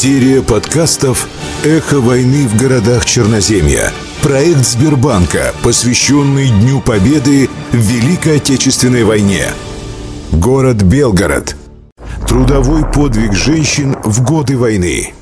Серия подкастов «Эхо войны в городах Черноземья». Проект Сбербанка, посвященный Дню Победы в Великой Отечественной войне. Город Белгород. Трудовой подвиг женщин в годы войны.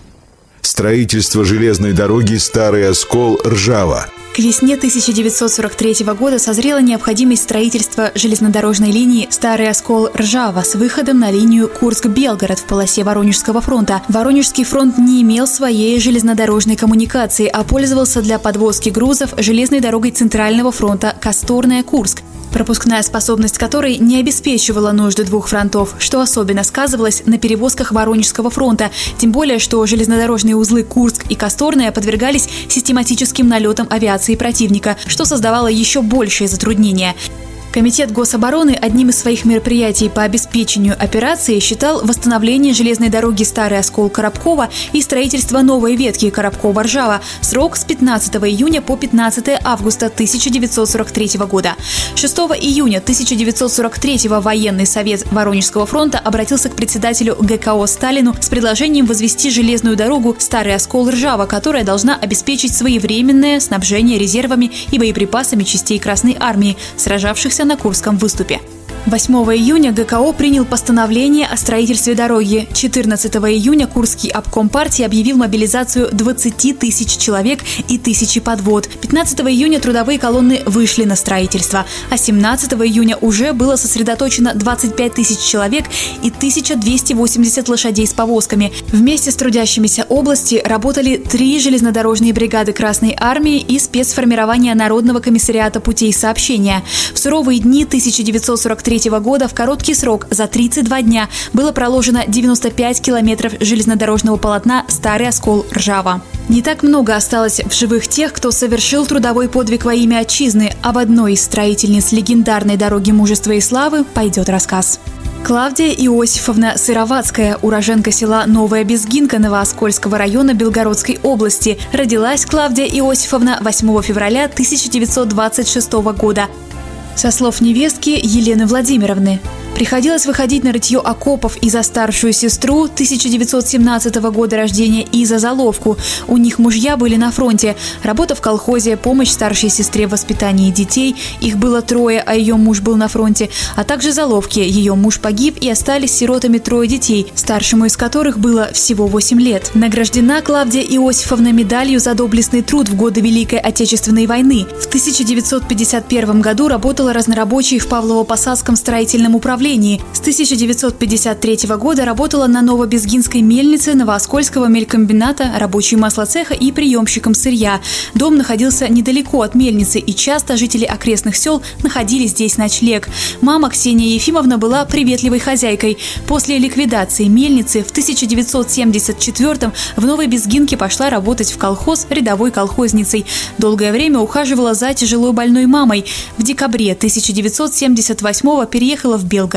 Строительство железной дороги Старый Оскол — Ржава. К весне 1943 года созрела необходимость строительства железнодорожной линии Старый Оскол-Ржава с выходом на линию Курск-Белгород в полосе Воронежского фронта. Воронежский фронт не имел своей железнодорожной коммуникации, а пользовался для подвозки грузов железной дорогой Центрального фронта Косторная-Курск, пропускная способность которой не обеспечивала нужды двух фронтов, что особенно сказывалось на перевозках Воронежского фронта, тем более, что железнодорожные узлы Курск и Косторная подвергались систематическим налетам авиации противника, что создавало еще большие затруднения. Комитет Гособороны одним из своих мероприятий по обеспечению операции считал восстановление железной дороги Старый Оскол-Коробкова и строительство новой ветки Коробкова-Ржава. Срок с 15 июня по 15 августа 1943 года. 6 июня 1943 военный совет Воронежского фронта обратился к председателю ГКО Сталину с предложением возвести железную дорогу Старый Оскол-Ржава, которая должна обеспечить своевременное снабжение резервами и боеприпасами частей Красной Армии, сражавшихся на Курском выступе. 8 июня ГКО принял постановление о строительстве дороги. 14 июня Курский обком партии объявил мобилизацию 20 тысяч человек и 1000 подвод. 15 июня трудовые колонны вышли на строительство, а 17 июня уже было сосредоточено 25 тысяч человек и 1280 лошадей с повозками. Вместе с трудящимися области работали 3 железнодорожные бригады Красной Армии и спецформирования Народного комиссариата путей сообщения. В суровые дни 1943 года в короткий срок, за 32 дня, было проложено 95 километров железнодорожного полотна Старый Оскол-Ржава. Не так много осталось в живых тех, кто совершил трудовой подвиг во имя Отчизны. Об одной из строительниц легендарной дороги мужества и славы пойдет рассказ. Клавдия Иосифовна Сыроватская, уроженка села Новая Безгинка Новооскольского района Белгородской области. Родилась Клавдия Иосифовна 8 февраля 1926 года. Со слов невестки Елены Владимировны, приходилось выходить на рытье окопов и за старшую сестру 1917 года рождения и за заловку. У них мужья были на фронте. Работа в колхозе, помощь старшей сестре в воспитании детей. Их было 3, а ее муж был на фронте. А также заловки. Ее муж погиб, и остались сиротами 3 детей, старшему из которых было всего 8 лет. Награждена Клавдия Иосифовна медалью за доблестный труд в годы Великой Отечественной войны. В 1951 году работала разнорабочей в Павлово-Посадском строительном управлении. С 1953 года работала на Новобезгинской мельнице Новооскольского мелькомбината рабочей маслоцеха и приемщиком сырья. Дом находился недалеко от мельницы, и часто жители окрестных сел находили здесь ночлег. Мама Ксения Ефимовна была приветливой хозяйкой. После ликвидации мельницы в 1974 в Новой Безгинке пошла работать в колхоз рядовой колхозницей. Долгое время ухаживала за тяжело больной мамой. В декабре 1978 переехала в Белгород